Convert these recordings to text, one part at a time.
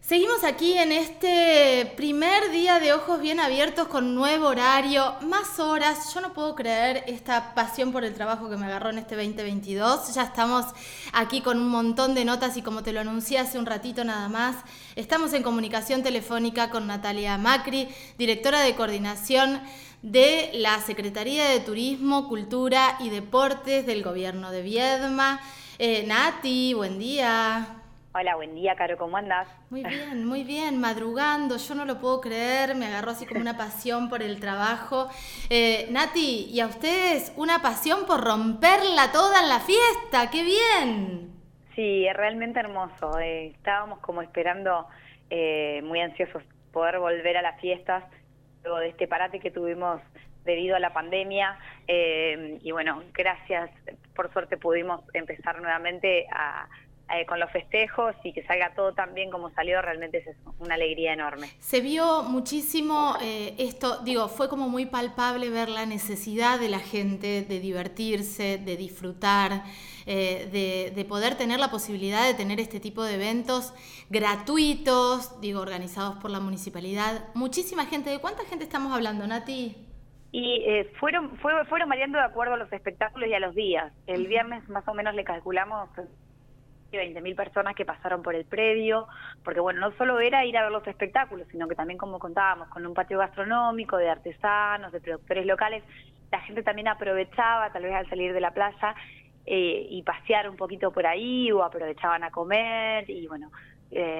Seguimos aquí en este primer día de Ojos Bien Abiertos con nuevo horario, más horas. Yo no puedo creer esta pasión por el trabajo que me agarró en este 2022. Ya estamos aquí con un montón de notas y, como te lo anuncié hace un ratito nada más, estamos en comunicación telefónica con Natalia Macri, directora de coordinación de la Secretaría de Turismo, Cultura y Deportes del Gobierno de Viedma. Nati, buen día. Hola, buen día, Caro, ¿cómo andás? Muy bien, madrugando, yo no lo puedo creer, me agarró así como una pasión por el trabajo. Nati, y a ustedes una pasión por romperla toda en la fiesta, ¡qué bien! Sí, es realmente hermoso, estábamos como esperando, muy ansiosos, poder volver a las fiestas luego de este parate que tuvimos debido a la pandemia, y bueno, gracias, por suerte pudimos empezar nuevamente con los festejos y que salga todo tan bien como salió, realmente es una alegría enorme. Se vio muchísimo esto, digo, fue como muy palpable ver la necesidad de la gente de divertirse, de disfrutar, de poder tener la posibilidad de tener este tipo de eventos gratuitos, digo, organizados por la municipalidad. Muchísima gente. ¿De cuánta gente estamos hablando, Nati? Y fueron variando de acuerdo a los espectáculos y a los días. El viernes más o menos le calculamos 20.000 personas que pasaron por el predio, porque bueno, no solo era ir a ver los espectáculos, sino que también, como contábamos, con un patio gastronómico, de artesanos, de productores locales, la gente también aprovechaba, tal vez al salir de la playa, y pasear un poquito por ahí, o aprovechaban a comer, y bueno,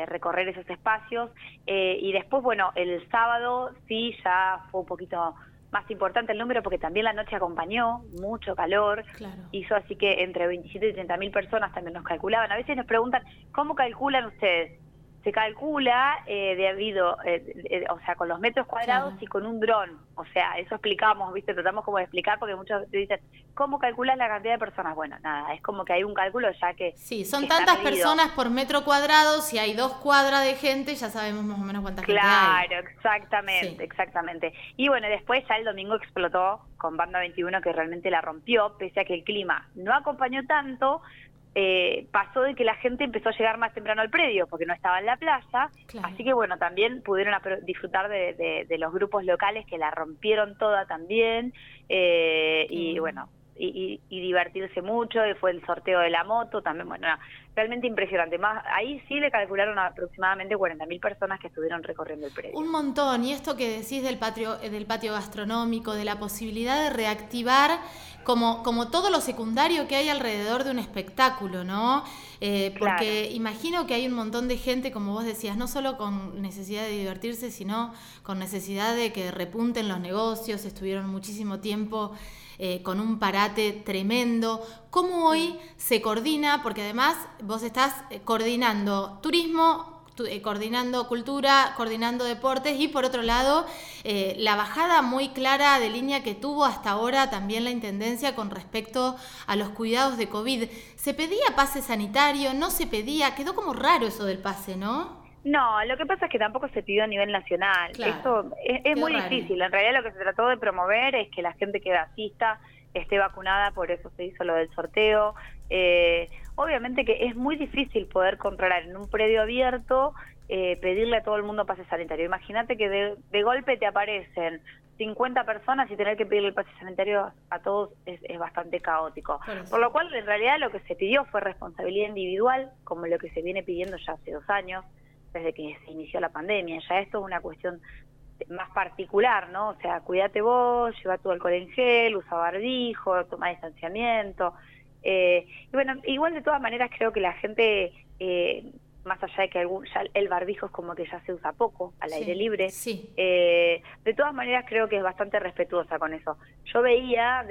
recorrer esos espacios. Y después, bueno, el sábado sí ya fue un poquito más importante el número, porque también la noche acompañó, mucho calor, claro. Hizo así que entre 27 y 30.000 personas también nos calculaban. A veces nos preguntan, ¿cómo calculan ustedes? Se calcula o sea, con los metros cuadrados, claro, y con un dron. O sea, eso explicamos, ¿viste? Tratamos como de explicar, porque muchos te dicen, ¿cómo calculas la cantidad de personas? Bueno, nada, es como que hay un cálculo ya que... Sí, son que tantas personas por metro cuadrado, si hay 2 cuadras de gente, ya sabemos más o menos cuántas, claro, gente hay. Claro, exactamente, sí, exactamente. Y bueno, después ya el domingo explotó con Banda 21, que realmente la rompió, pese a que el clima no acompañó tanto. Pasó de que la gente empezó a llegar más temprano al predio porque no estaba en la plaza, claro. Así que bueno, también pudieron disfrutar de los grupos locales que la rompieron toda también, y bueno, y divertirse mucho. Fue el sorteo de la moto también, bueno, realmente impresionante. Más ahí sí le calcularon aproximadamente 40.000 personas que estuvieron recorriendo el predio. Un montón. Y esto que decís del patio gastronómico, de la posibilidad de reactivar como todo lo secundario que hay alrededor de un espectáculo, ¿no? Porque claro, imagino que hay un montón de gente, como vos decías, no solo con necesidad de divertirse, sino con necesidad de que repunten los negocios. Estuvieron muchísimo tiempo con un parate tremendo. ¿Cómo hoy se coordina? Porque además vos estás coordinando turismo, coordinando cultura, coordinando deportes, y por otro lado, la bajada muy clara de línea que tuvo hasta ahora también la Intendencia con respecto a los cuidados de COVID. ¿Se pedía pase sanitario? ¿No se pedía? Quedó como raro eso del pase, ¿no? No, lo que pasa es que tampoco se pidió a nivel nacional. Claro. Eso es muy raro, difícil. En realidad lo que se trató de promover es que la gente que asista esté vacunada, por eso se hizo lo del sorteo. Obviamente que es muy difícil poder controlar en un predio abierto, pedirle a todo el mundo pase sanitario. Imagínate que de golpe te aparecen 50 personas y tener que pedirle el pase sanitario a todos es bastante caótico. Bueno, sí. Por lo cual, en realidad lo que se pidió fue responsabilidad individual, como lo que se viene pidiendo ya hace 2 años, desde que se inició la pandemia. Ya esto es una cuestión más particular, ¿no? O sea, cuídate vos, lleva tu alcohol en gel, usa barbijo, toma distanciamiento. Y bueno, igual de todas maneras creo que la gente, más allá de que ya el barbijo es como que ya se usa poco, al aire libre, sí. De todas maneras creo que es bastante respetuosa con eso. Yo veía, a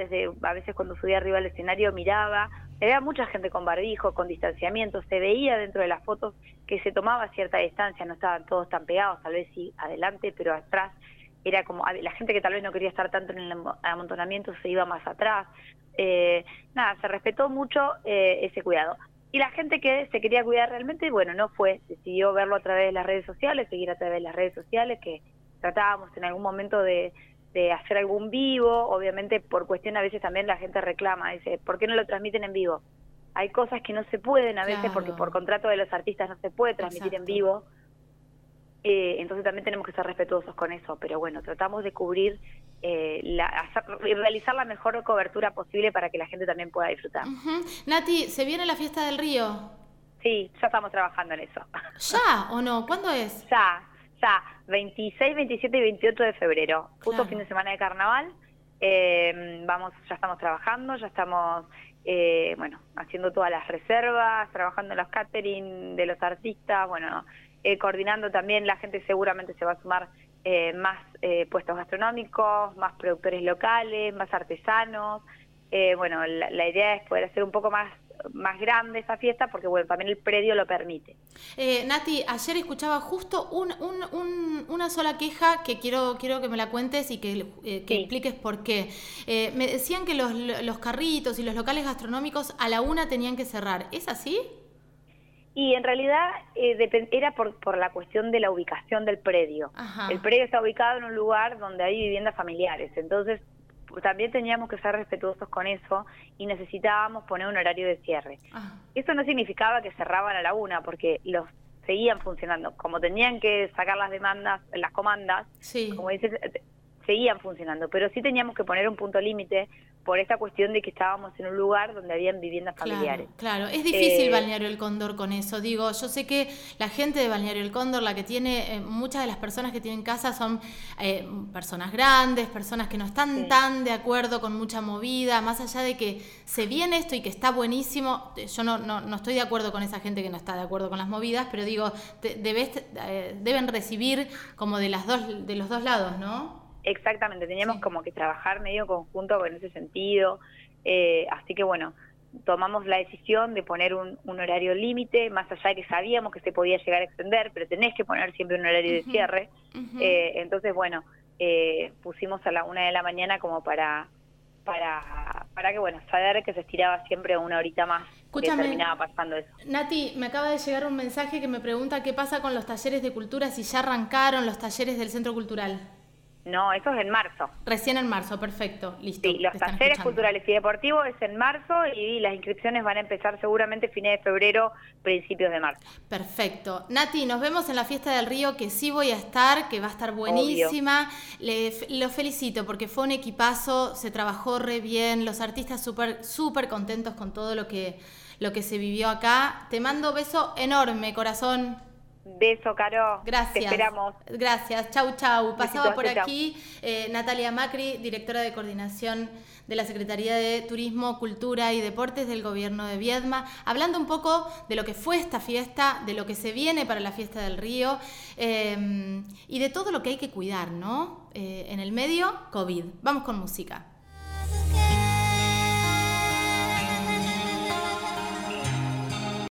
veces cuando subía arriba al escenario miraba, había mucha gente con barbijo, con distanciamiento, se veía dentro de las fotos que se tomaba cierta distancia, no estaban todos tan pegados, tal vez sí adelante, pero atrás era como la gente que tal vez no quería estar tanto en el amontonamiento se iba más atrás. Nada, se respetó mucho ese cuidado. Y la gente que se quería cuidar realmente, bueno, no fue, decidió verlo a través de las redes sociales, seguir a través de las redes sociales, que tratábamos en algún momento de hacer algún vivo. Obviamente por cuestión, a veces también la gente reclama, dice, ¿por qué no lo transmiten en vivo? hay cosas que no se pueden a veces, porque por contrato de los artistas no se puede transmitir en vivo. Entonces también tenemos que ser respetuosos con eso, pero bueno, tratamos de cubrir realizar la mejor cobertura posible para que la gente también pueda disfrutar. Nati, ¿se viene la fiesta del río? Sí, ya estamos trabajando en eso. ¿Ya o no? ¿Cuándo es? Ya, 26, 27 y 28 de febrero, justo fin de semana de carnaval. Ya estamos trabajando, ya estamos haciendo todas las reservas, trabajando en los catering de los artistas, coordinando también. La gente seguramente se va a sumar más puestos gastronómicos, más productores locales, más artesanos. La idea es poder hacer un poco más grande esa fiesta, porque también el predio lo permite. Nati, ayer escuchaba justo una sola queja que quiero que me la cuentes y que expliques por qué. Me decían que los carritos y los locales gastronómicos a la 1 tenían que cerrar. ¿Es así? Y en realidad era por la cuestión de la ubicación del predio. Ajá. El predio está ubicado en un lugar donde hay viviendas familiares, entonces también teníamos que ser respetuosos con eso y necesitábamos poner un horario de cierre. Ajá. Eso no significaba que cerraban a la 1, porque los seguían funcionando. Como tenían que sacar las demandas, las comandas, como dices, seguían funcionando. Pero sí teníamos que poner un punto límite por esta cuestión de que estábamos en un lugar donde habían viviendas familiares. Claro, es difícil Balneario El Cóndor con eso. Digo, yo sé que la gente de Balneario El Cóndor, la que tiene, muchas de las personas que tienen casa son personas grandes, personas que no están tan de acuerdo con mucha movida, más allá de que se viene esto y que está buenísimo. Yo no estoy de acuerdo con esa gente que no está de acuerdo con las movidas, pero digo, deben recibir como de los dos lados, ¿no? Exactamente, teníamos como que trabajar medio conjunto con ese sentido, así que tomamos la decisión de poner un horario límite, más allá de que sabíamos que se podía llegar a extender, pero tenés que poner siempre un horario de cierre, entonces pusimos a la 1 de la mañana como para que saber que se estiraba siempre una horita más. Escúchame, que terminaba pasando eso. Nati, me acaba de llegar un mensaje que me pregunta qué pasa con los talleres de cultura, si ya arrancaron los talleres del Centro Cultural. No, eso es en marzo. Recién en marzo, perfecto, listo. Sí, los talleres culturales y deportivos es en marzo y las inscripciones van a empezar seguramente fines de febrero, principios de marzo. Perfecto. Nati, nos vemos en la fiesta del río, que sí voy a estar, que va a estar buenísima. Los felicito porque fue un equipazo, se trabajó re bien, los artistas súper, súper contentos con todo lo que se vivió acá. Te mando beso enorme, corazón. Beso, Caro. Gracias. Te esperamos. Gracias. Chau, chau. Pasaba por aquí Natalia Macri, directora de Coordinación de la Secretaría de Turismo, Cultura y Deportes del Gobierno de Viedma, hablando un poco de lo que fue esta fiesta, de lo que se viene para la fiesta del río y de todo lo que hay que cuidar, ¿no? En el medio, COVID. Vamos con música.